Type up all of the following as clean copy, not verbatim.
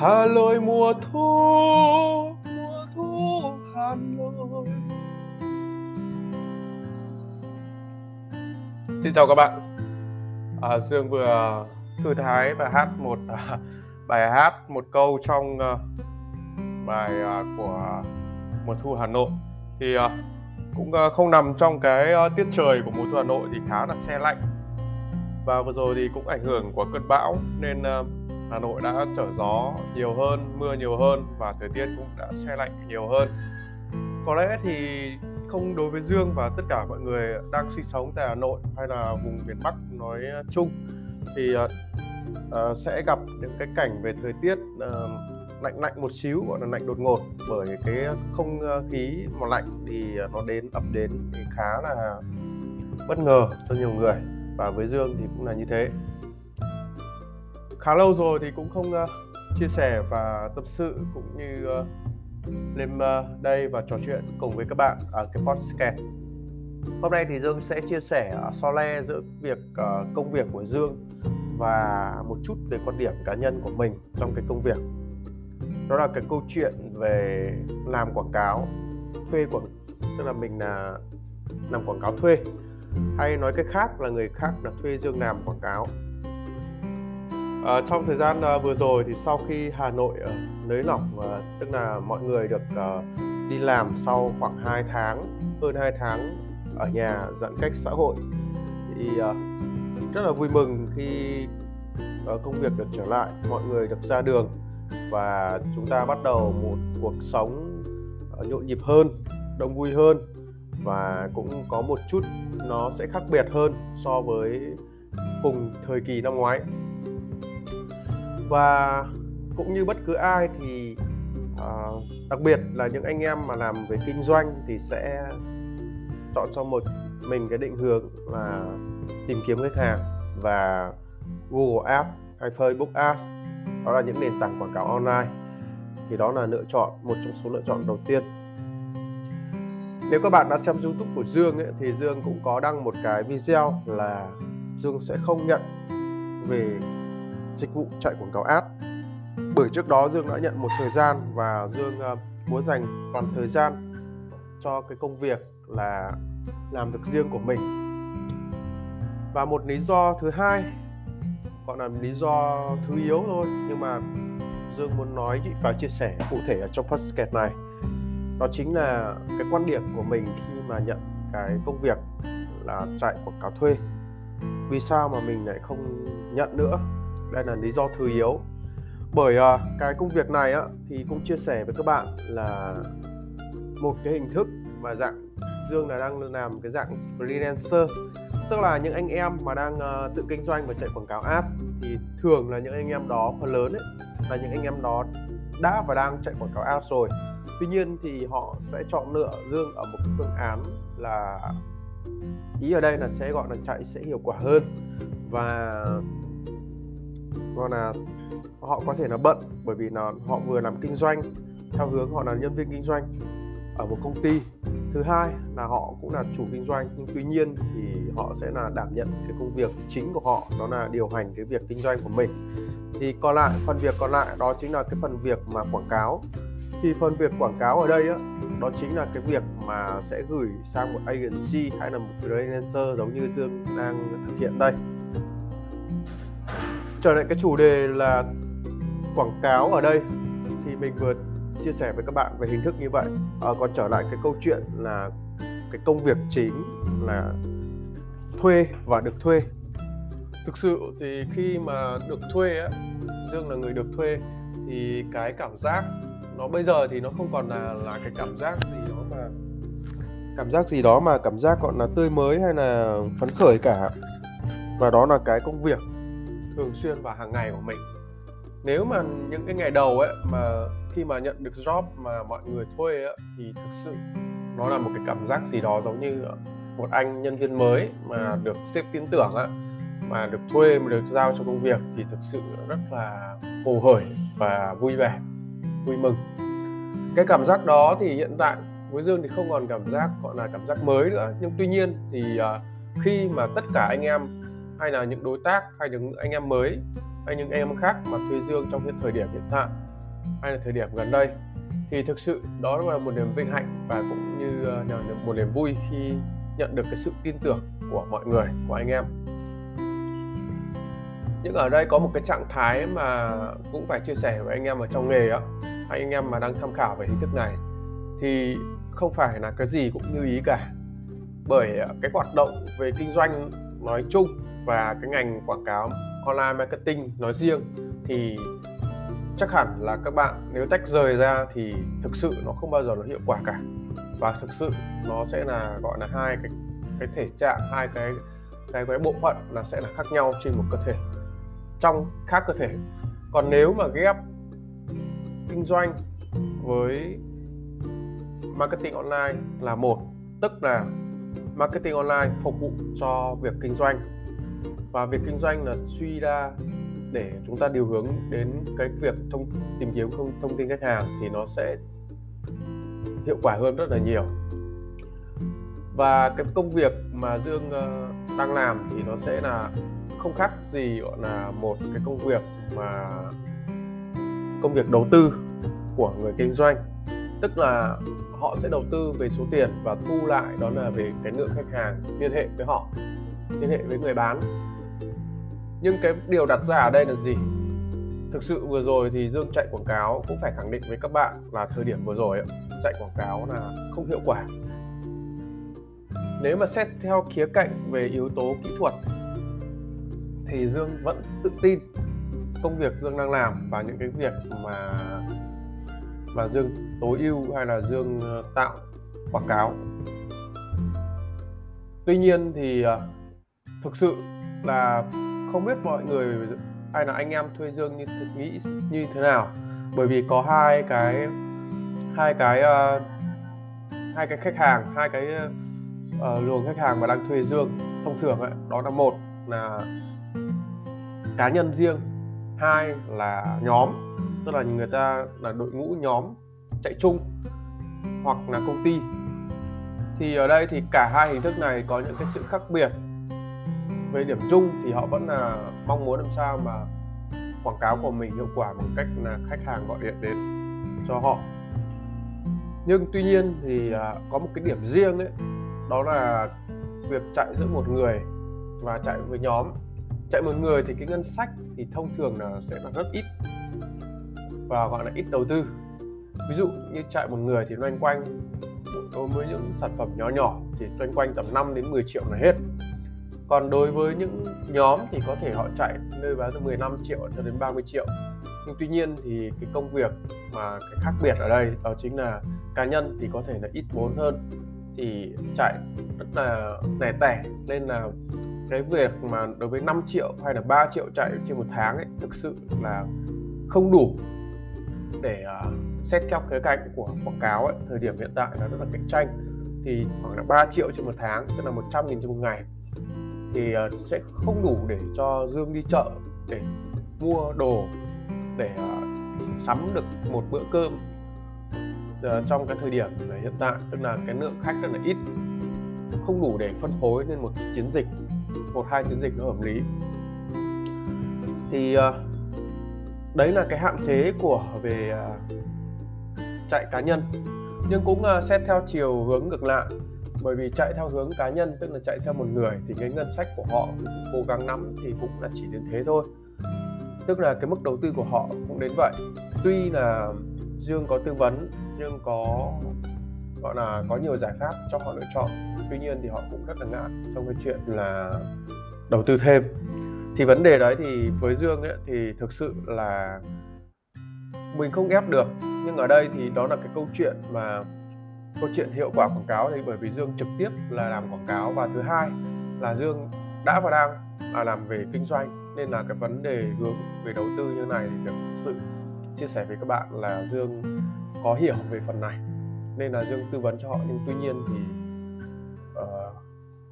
Hà Nội mùa thu Hà Nội. Xin chào các bạn. Dương vừa thư thái và hát một bài hát, một câu trong bài của mùa thu Hà Nội. Thì cũng không nằm trong cái tiết trời của mùa thu Hà Nội thì khá là se lạnh. Và vừa rồi thì cũng ảnh hưởng của cơn bão nên Hà Nội đã trở gió nhiều hơn, mưa nhiều hơn và thời tiết cũng đã se lạnh nhiều hơn. Có lẽ thì không đối với Dương và tất cả mọi người đang sinh sống tại Hà Nội hay là vùng miền Bắc nói chung thì sẽ gặp những cái cảnh về thời tiết lạnh một xíu, gọi là lạnh đột ngột, bởi cái không khí mà lạnh thì nó ập đến thì khá là bất ngờ cho nhiều người, và với Dương thì cũng là như thế. Khá lâu rồi thì cũng không chia sẻ và tâm sự cũng như lên đây và trò chuyện cùng với các bạn ở cái podcast. Hôm nay thì Dương sẽ chia sẻ so le giữa việc công việc của Dương và một chút về quan điểm cá nhân của mình trong cái công việc. Đó là cái câu chuyện về làm quảng cáo thuê, tức là mình là làm quảng cáo thuê, hay nói cách khác là người khác là thuê Dương làm quảng cáo. Trong thời gian vừa rồi thì sau khi Hà Nội nới lỏng, tức là mọi người được đi làm sau khoảng 2 tháng, hơn 2 tháng ở nhà giãn cách xã hội, thì rất là vui mừng khi công việc được trở lại, mọi người được ra đường và chúng ta bắt đầu một cuộc sống nhộn nhịp hơn, đông vui hơn, và cũng có một chút nó sẽ khác biệt hơn so với cùng thời kỳ năm ngoái. Và cũng như bất cứ ai thì đặc biệt là những anh em mà làm về kinh doanh thì sẽ chọn cho mình cái định hướng là tìm kiếm khách hàng, và Google Ads hay Facebook Ads, đó là những nền tảng quảng cáo online, thì đó là lựa chọn, một trong số lựa chọn đầu tiên. Nếu các bạn đã xem YouTube của Dương ấy, thì Dương cũng có đăng một cái video là Dương sẽ không nhận về dịch vụ chạy quảng cáo ad, bởi trước đó Dương đã nhận một thời gian và Dương muốn dành toàn thời gian cho cái công việc là làm việc riêng của mình. Và một lý do thứ hai, gọi là lý do thứ yếu thôi, nhưng mà Dương muốn nói và chia sẻ cụ thể ở trong podcast này, đó chính là cái quan điểm của mình khi mà nhận cái công việc là chạy quảng cáo thuê. Vì sao mà mình lại không nhận nữa? Đây là lý do thứ yếu. Bởi cái công việc này thì cũng chia sẻ với các bạn là một cái hình thức mà dạng Dương là đang làm cái dạng freelancer, tức là những anh em mà đang tự kinh doanh và chạy quảng cáo ads thì thường là những anh em đó, phần lớn là những anh em đó đã và đang chạy quảng cáo ads rồi. Tuy nhiên thì họ sẽ chọn lựa Dương ở một phương án là, ý ở đây là sẽ gọi là chạy sẽ hiệu quả hơn, và còn là họ có thể là bận, bởi vì là họ vừa làm kinh doanh theo hướng họ là nhân viên kinh doanh ở một công ty, thứ hai là họ cũng là chủ kinh doanh, nhưng tuy nhiên thì họ sẽ là đảm nhận cái công việc chính của họ, đó là điều hành cái việc kinh doanh của mình. Thì còn lại, phần việc còn lại đó chính là cái phần việc mà quảng cáo. Thì phần việc quảng cáo ở đây đó chính là cái việc mà sẽ gửi sang một agency hay là một freelancer, giống như Dương đang thực hiện đây. Trở lại cái chủ đề là quảng cáo ở đây thì mình vừa chia sẻ với các bạn về hình thức như vậy. Còn trở lại cái câu chuyện là cái công việc chính là thuê và được thuê. Thực sự thì khi mà được thuê Dương là người được thuê, thì cái cảm giác nó bây giờ thì nó không còn là cái cảm giác gì đó mà cảm giác gọi là tươi mới hay là phấn khởi cả, và đó là cái công việc thường xuyên và hàng ngày của mình. Nếu mà những cái ngày đầu mà khi mà nhận được job mà mọi người thuê thì thực sự nó là một cái cảm giác gì đó giống như một anh nhân viên mới mà được sếp tin tưởng mà được thuê, mà được giao cho công việc, thì thực sự rất là hồ hởi và vui vẻ, vui mừng. Cái cảm giác đó thì hiện tại với Dương thì không còn cảm giác gọi là cảm giác mới nữa, nhưng tuy nhiên thì khi mà tất cả anh em hay là những đối tác hay những anh em mới hay những anh em khác mà thuê Dương trong cái thời điểm hiện tại hay là thời điểm gần đây, thì thực sự đó là một niềm vinh hạnh và cũng như là một niềm vui khi nhận được cái sự tin tưởng của mọi người, của anh em. Nhưng ở đây có một cái trạng thái mà cũng phải chia sẻ với anh em ở trong nghề á, anh em mà đang tham khảo về hình thức này, thì không phải là cái gì cũng như ý cả. Bởi cái hoạt động về kinh doanh nói chung và cái ngành quảng cáo online marketing nói riêng, thì chắc hẳn là các bạn nếu tách rời ra thì thực sự nó không bao giờ nó hiệu quả cả. Và thực sự nó sẽ là gọi là hai cái thể trạng, hai cái bộ phận là sẽ là khác nhau trên một cơ thể, trong khác cơ thể. Còn nếu mà ghép kinh doanh với marketing online là một, tức là marketing online phục vụ cho việc kinh doanh, và việc kinh doanh là suy ra để chúng ta điều hướng đến cái việc tìm kiếm thông tin khách hàng, thì nó sẽ hiệu quả hơn rất là nhiều. Và cái công việc mà Dương đang làm thì nó sẽ là không khác gì gọi là một cái công việc mà công việc đầu tư của người kinh doanh, tức là họ sẽ đầu tư về số tiền và thu lại đó là về cái lượng khách hàng liên hệ với họ, liên hệ với người bán. Nhưng cái điều đặt ra ở đây là gì? Thực sự vừa rồi thì Dương chạy quảng cáo, cũng phải khẳng định với các bạn là thời điểm vừa rồi chạy quảng cáo là không hiệu quả. Nếu mà xét theo khía cạnh về yếu tố kỹ thuật thì Dương vẫn tự tin công việc Dương đang làm và những cái việc mà Dương tối ưu hay là Dương tạo quảng cáo. Tuy nhiên thì thực sự là không biết mọi người hay là anh em thuê Dương nghĩ như thế nào, bởi vì có hai cái khách hàng, hai cái luồng khách hàng mà đang thuê Dương thông thường ấy, đó là một là cá nhân riêng, hai là nhóm, tức là người ta là đội ngũ nhóm chạy chung hoặc là công ty. Thì ở đây thì cả hai hình thức này có những cái sự khác biệt. Về điểm chung thì họ vẫn là mong muốn làm sao mà quảng cáo của mình hiệu quả bằng cách là khách hàng gọi điện đến cho họ. Nhưng tuy nhiên thì có một cái điểm riêng đấy, đó là việc chạy giữa một người và chạy với nhóm. Chạy một người thì cái ngân sách thì thông thường là sẽ là rất ít và gọi là ít đầu tư. Ví dụ như chạy một người thì loanh quanh, đối với những sản phẩm nhỏ nhỏ thì loanh quanh tầm 5 đến 10 triệu là hết. Còn đối với những nhóm thì có thể họ chạy nơi bán từ 15 triệu cho đến 30 triệu. Nhưng tuy nhiên thì cái công việc mà cái khác biệt ở đây đó chính là cá nhân thì có thể là ít vốn hơn, thì chạy rất là lẻ tẻ, nên là cái việc mà đối với 5 triệu hay là 3 triệu chạy trên một tháng ấy, thực sự là không đủ để xét theo khía cạnh của quảng cáo ấy. Thời điểm hiện tại là rất là cạnh tranh, thì khoảng là 3 triệu trên một tháng, tức là 100.000 trên một ngày, thì sẽ không đủ để cho Dương đi chợ để mua đồ, để sắm được một bữa cơm trong cái thời điểm hiện tại, tức là cái lượng khách rất là ít, không đủ để phân phối nên một chiến dịch, một hai chiến dịch nó hợp lý. Thì đấy là cái hạn chế của về chạy cá nhân. Nhưng cũng xét theo chiều hướng ngược lại, bởi vì chạy theo hướng cá nhân, tức là chạy theo một người, thì cái ngân sách của họ cố gắng lắm thì cũng là chỉ đến thế thôi, tức là cái mức đầu tư của họ cũng đến vậy. Tuy là Dương có tư vấn, Dương có gọi là có nhiều giải pháp cho họ lựa chọn, tuy nhiên thì họ cũng rất là ngại trong cái chuyện là đầu tư thêm. Thì vấn đề đấy thì với Dương ấy, thì thực sự là mình không ép được. Nhưng ở đây thì đó là cái câu chuyện mà câu chuyện hiệu quả quảng cáo, thì bởi vì Dương trực tiếp là làm quảng cáo, và thứ hai là Dương đã và đang làm về kinh doanh, nên là cái vấn đề hướng về đầu tư như này thì thực sự chia sẻ với các bạn là Dương có hiểu về phần này, nên là Dương tư vấn cho họ. Nhưng tuy nhiên thì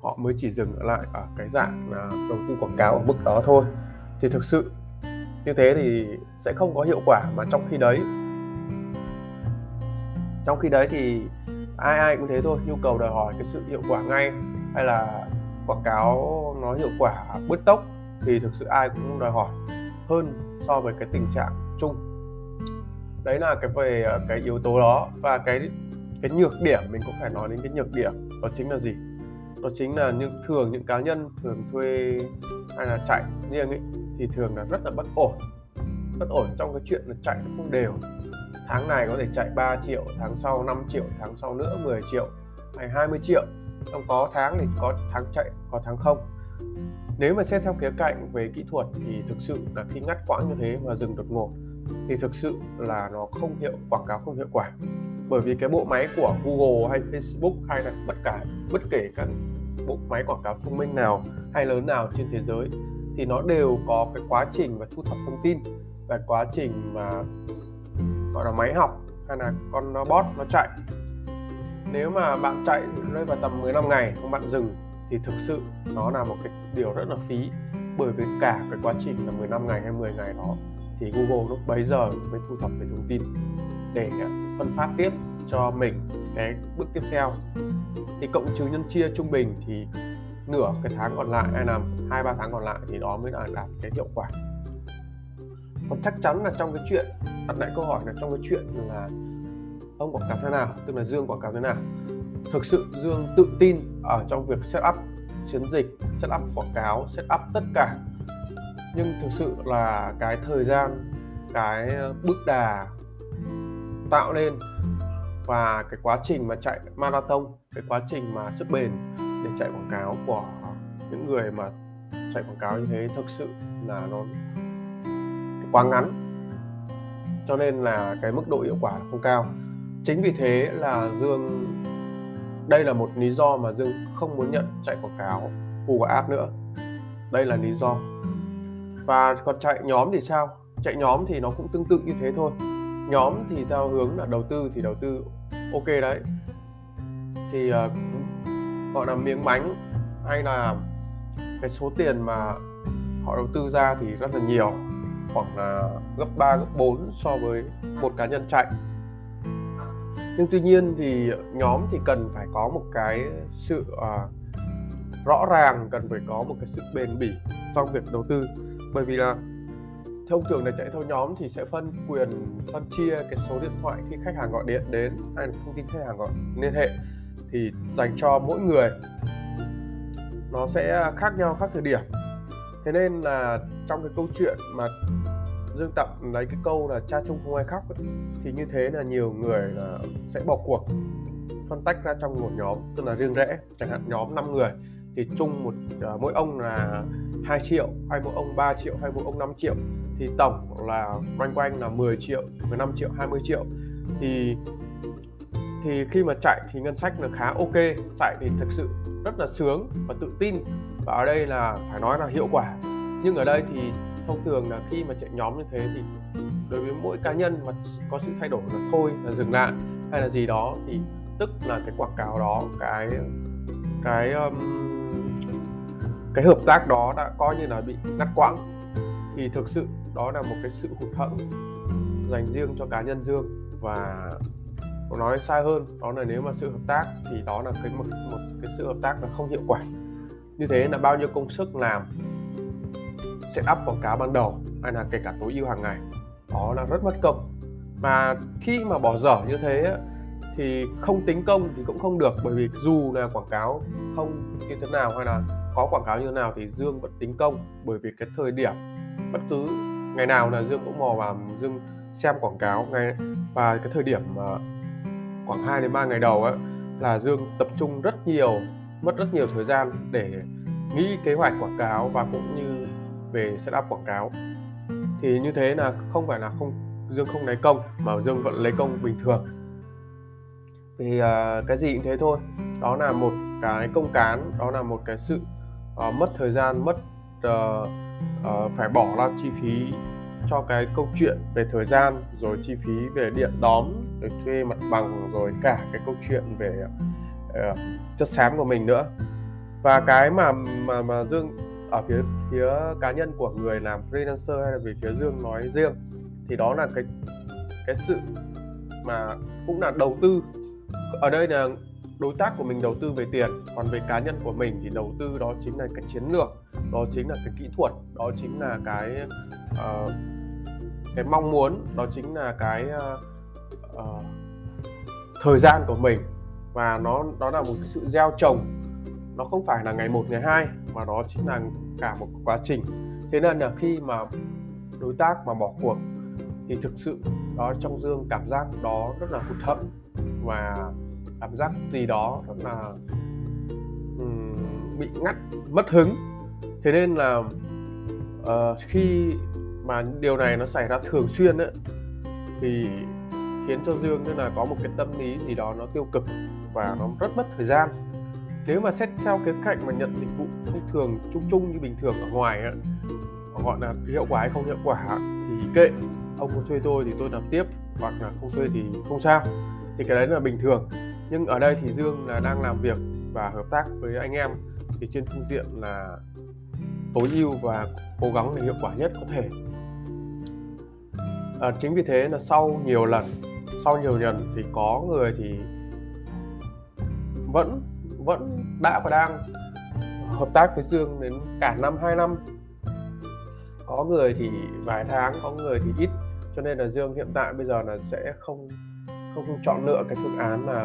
họ mới chỉ dừng lại ở cái dạng là đầu tư quảng cáo ở mức đó thôi, thì thực sự như thế thì sẽ không có hiệu quả. Mà trong khi đấy thì ai cũng thế thôi, nhu cầu đòi hỏi cái sự hiệu quả ngay, hay là quảng cáo nó hiệu quả bứt tốc, thì thực sự ai cũng đòi hỏi hơn so với cái tình trạng chung. Đấy là cái về cái yếu tố đó. Và cái nhược điểm, mình cũng phải nói đến cái nhược điểm. Đó chính là gì? Đó chính là thường những cá nhân thường thuê hay là chạy riêng ấy, thì thường là rất là bất ổn trong cái chuyện là chạy nó không đều. Tháng này có thể chạy 3 triệu, tháng sau 5 triệu, tháng sau nữa 10 triệu hay 20 triệu. Trong có tháng thì có tháng chạy, có tháng không. Nếu mà xét theo khía cạnh về kỹ thuật thì thực sự là khi ngắt quãng như thế mà dừng đột ngột thì thực sự là nó không hiệu quảng cáo không hiệu quả. Bởi vì cái bộ máy của Google hay Facebook hay là bất kể các bộ máy quảng cáo thông minh nào hay lớn nào trên thế giới thì nó đều có cái quá trình và thu thập thông tin và quá trình mà gọi là máy học hay là con bot nó chạy. Nếu mà bạn chạy rơi vào tầm 15 ngày không bạn dừng thì thực sự nó là một cái điều rất là phí, bởi vì cả cái quá trình là 15 ngày hay 10 ngày đó thì Google lúc bấy giờ mới thu thập về thông tin để phân phát tiếp cho mình cái bước tiếp theo. Thì cộng trừ nhân chia trung bình thì nửa cái tháng còn lại hay là 2-3 tháng còn lại thì đó mới là đạt cái hiệu quả. Còn chắc chắn là trong cái chuyện đặt lại câu hỏi là trong cái chuyện là ông quảng cáo thế nào, tức là Dương quảng cáo thế nào. Thực sự Dương tự tin ở trong việc set up chiến dịch, set up quảng cáo, set up tất cả. Nhưng thực sự là cái thời gian, cái bước đà tạo lên và cái quá trình mà chạy marathon, cái quá trình mà sức bền để chạy quảng cáo của những người mà chạy quảng cáo như thế thực sự là nó quá ngắn, cho nên là cái mức độ hiệu quả không cao. Chính vì thế là đây là một lý do mà Dương không muốn nhận chạy quảng cáo Google Ads nữa. Đây là lý do. Và còn chạy nhóm thì sao? Chạy nhóm thì nó cũng tương tự như thế thôi. Nhóm thì theo hướng là đầu tư ok đấy. Thì gọi là miếng bánh hay là cái số tiền mà họ đầu tư ra thì rất là nhiều, khoảng là gấp 3, gấp 4 so với một cá nhân chạy. Nhưng tuy nhiên thì nhóm thì cần phải có một cái sự rõ ràng, cần phải có một cái sự bền bỉ trong việc đầu tư. Bởi vì là thông thường là chạy theo nhóm thì sẽ phân chia cái số điện thoại khi khách hàng gọi điện đến hay là thông tin khách hàng gọi liên hệ thì dành cho mỗi người nó sẽ khác nhau, khác thời điểm. Thế nên là trong cái câu chuyện mà Dương Tập lấy cái câu là cha chung không ai khóc ấy, thì như thế là nhiều người là sẽ bỏ cuộc, phân tách ra trong một nhóm, tức là riêng rẽ. Chẳng hạn nhóm 5 người thì chung mỗi ông là 2 triệu, hay mỗi ông 3 triệu, hay mỗi ông 5 triệu thì tổng là quanh là 10 triệu, 15 triệu, 20 triệu thì khi mà chạy thì ngân sách là khá ok, chạy thì thực sự rất là sướng và tự tin, và ở đây là phải nói là hiệu quả. Nhưng ở đây thì thông thường là khi mà chạy nhóm như thế thì đối với mỗi cá nhân mà có sự thay đổi là thôi, là dừng lại hay là gì đó thì tức là cái quảng cáo đó, cái hợp tác đó đã coi như là bị ngắt quãng, thì thực sự đó là một cái sự hụt hẫng dành riêng cho cá nhân Dương. Và nói sai hơn đó là nếu mà sự hợp tác thì đó là một cái sự hợp tác là không hiệu quả. Như thế là bao nhiêu công sức làm set up quảng cáo ban đầu hay là kể cả tối ưu hàng ngày, đó là rất mất công. Mà khi mà bỏ dở như thế thì không tính công thì cũng không được, bởi vì dù là quảng cáo không như thế nào hay là có quảng cáo như thế nào thì Dương vẫn tính công. Bởi vì cái thời điểm bất cứ ngày nào là Dương cũng mò vào Dương xem quảng cáo ngay, và cái thời điểm khoảng 2-3 ngày đầu ấy, là Dương tập trung rất nhiều, mất rất nhiều thời gian để nghĩ kế hoạch quảng cáo và cũng như về setup quảng cáo. Thì như thế là không phải là Dương không lấy công, mà Dương vẫn lấy công bình thường. Thì cái gì cũng thế thôi, đó là một cái công cán, đó là một cái sự mất thời gian, phải bỏ ra chi phí cho cái câu chuyện về thời gian, rồi chi phí về điện đóm, rồi thuê mặt bằng, rồi cả cái câu chuyện về chất xám của mình nữa. Và cái mà Dương ở phía cá nhân của người làm freelancer hay là về phía Dương nói riêng thì đó là cái sự mà cũng là đầu tư. Ở đây là đối tác của mình đầu tư về tiền, còn về cá nhân của mình thì đầu tư đó chính là cái chiến lược, đó chính là cái kỹ thuật, đó chính là cái cái mong muốn, đó chính là cái thời gian của mình, và nó là một cái sự gieo trồng, nó không phải là ngày 1 ngày 2 mà đó chính là cả một quá trình. Thế nên là khi mà đối tác mà bỏ cuộc thì thực sự đó, trong Dương cảm giác đó rất là hụt hẫng và cảm giác gì đó rất là bị ngắt, mất hứng. Thế nên là khi mà điều này nó xảy ra thường xuyên ấy, thì khiến cho Dương nên là có một cái tâm lý gì đó nó tiêu cực và nó rất mất thời gian. Nếu mà xét theo cái cạnh mà nhận dịch vụ thông thường chung như bình thường ở ngoài ấy, gọi là hiệu quả hay không hiệu quả thì kệ, ông có thuê tôi thì tôi làm tiếp, hoặc là không thuê thì không sao, thì cái đấy là bình thường. Nhưng ở đây thì Dương là đang làm việc và hợp tác với anh em thì trên phương diện là tối ưu và cố gắng để hiệu quả nhất có thể. Chính vì thế là sau nhiều lần thì có người thì vẫn đã và đang hợp tác với Dương đến cả năm, 2 năm, có người thì vài tháng, có người thì ít, cho nên là Dương hiện tại bây giờ là sẽ không chọn lựa cái phương án là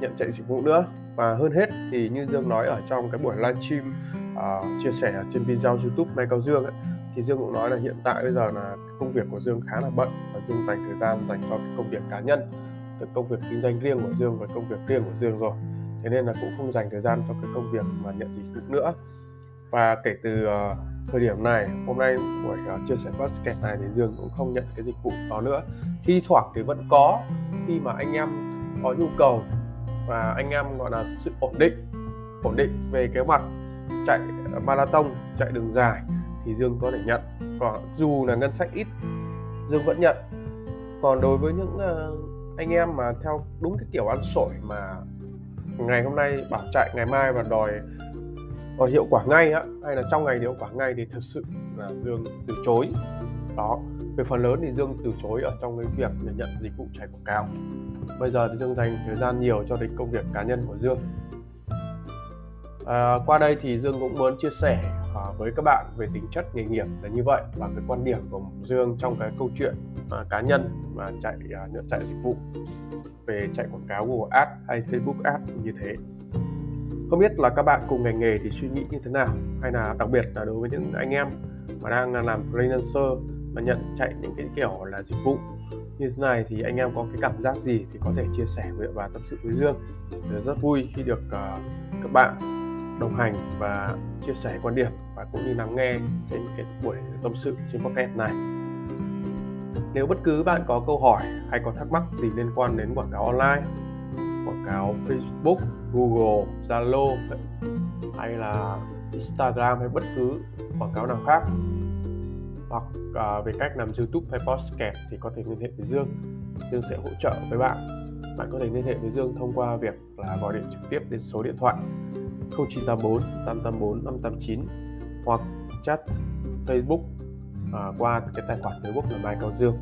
nhận chạy dịch vụ nữa. Và hơn hết thì như Dương nói ở trong cái buổi livestream chia sẻ trên video YouTube Mai Cao Dương ấy, thì Dương cũng nói là hiện tại bây giờ là công việc của Dương khá là bận và Dương dành thời gian dành cho cái công việc cá nhân, cái công việc kinh doanh riêng của Dương và công việc riêng của Dương rồi. Thế nên là cũng không dành thời gian cho cái công việc mà nhận dịch vụ nữa. Và kể từ thời điểm này, hôm nay buổi chia sẻ podcast này thì Dương cũng không nhận cái dịch vụ đó nữa. Thi thoảng thì vẫn có, khi mà anh em có nhu cầu và anh em gọi là sự ổn định về cái mặt chạy marathon, chạy đường dài thì Dương có thể nhận. Còn dù là ngân sách ít, Dương vẫn nhận. Còn đối với những anh em mà theo đúng cái kiểu ăn xổi mà ngày hôm nay bảo chạy ngày mai và đòi hiệu quả ngay á, hay là trong ngày hiệu quả ngay thì thực sự là Dương từ chối. Đó, về phần lớn thì Dương từ chối ở trong cái việc nhận dịch vụ chạy quảng cáo. Bây giờ thì Dương dành thời gian nhiều cho đến công việc cá nhân của Dương. Qua đây thì Dương cũng muốn chia sẻ với các bạn về tính chất nghề nghiệp là như vậy, và cái quan điểm của Dương trong cái câu chuyện cá nhân và nhận chạy dịch vụ về chạy quảng cáo Google Ads hay Facebook Ads như thế. Không biết là các bạn cùng ngành nghề thì suy nghĩ như thế nào, hay là đặc biệt là đối với những anh em mà đang làm freelancer mà nhận chạy những cái kiểu là dịch vụ như thế này thì anh em có cái cảm giác gì thì có thể chia sẻ và tâm sự với Dương. Rất vui khi được các bạn đồng hành và chia sẻ quan điểm và cũng như lắng nghe trên cái buổi tâm sự trên podcast này. Nếu bất cứ bạn có câu hỏi hay có thắc mắc gì liên quan đến quảng cáo online, quảng cáo Facebook, Google, Zalo hay là Instagram hay bất cứ quảng cáo nào khác, hoặc về cách làm YouTube hay podcast thì có thể liên hệ với Dương. Dương sẽ hỗ trợ với bạn. Bạn có thể liên hệ với Dương thông qua việc là gọi điện trực tiếp đến số điện thoại 0984 884 589 hoặc chat Facebook qua cái tài khoản Facebook là Mai Cao Dương.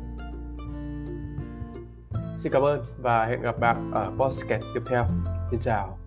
Xin cảm ơn và hẹn gặp bạn ở podcast tiếp theo. Xin chào.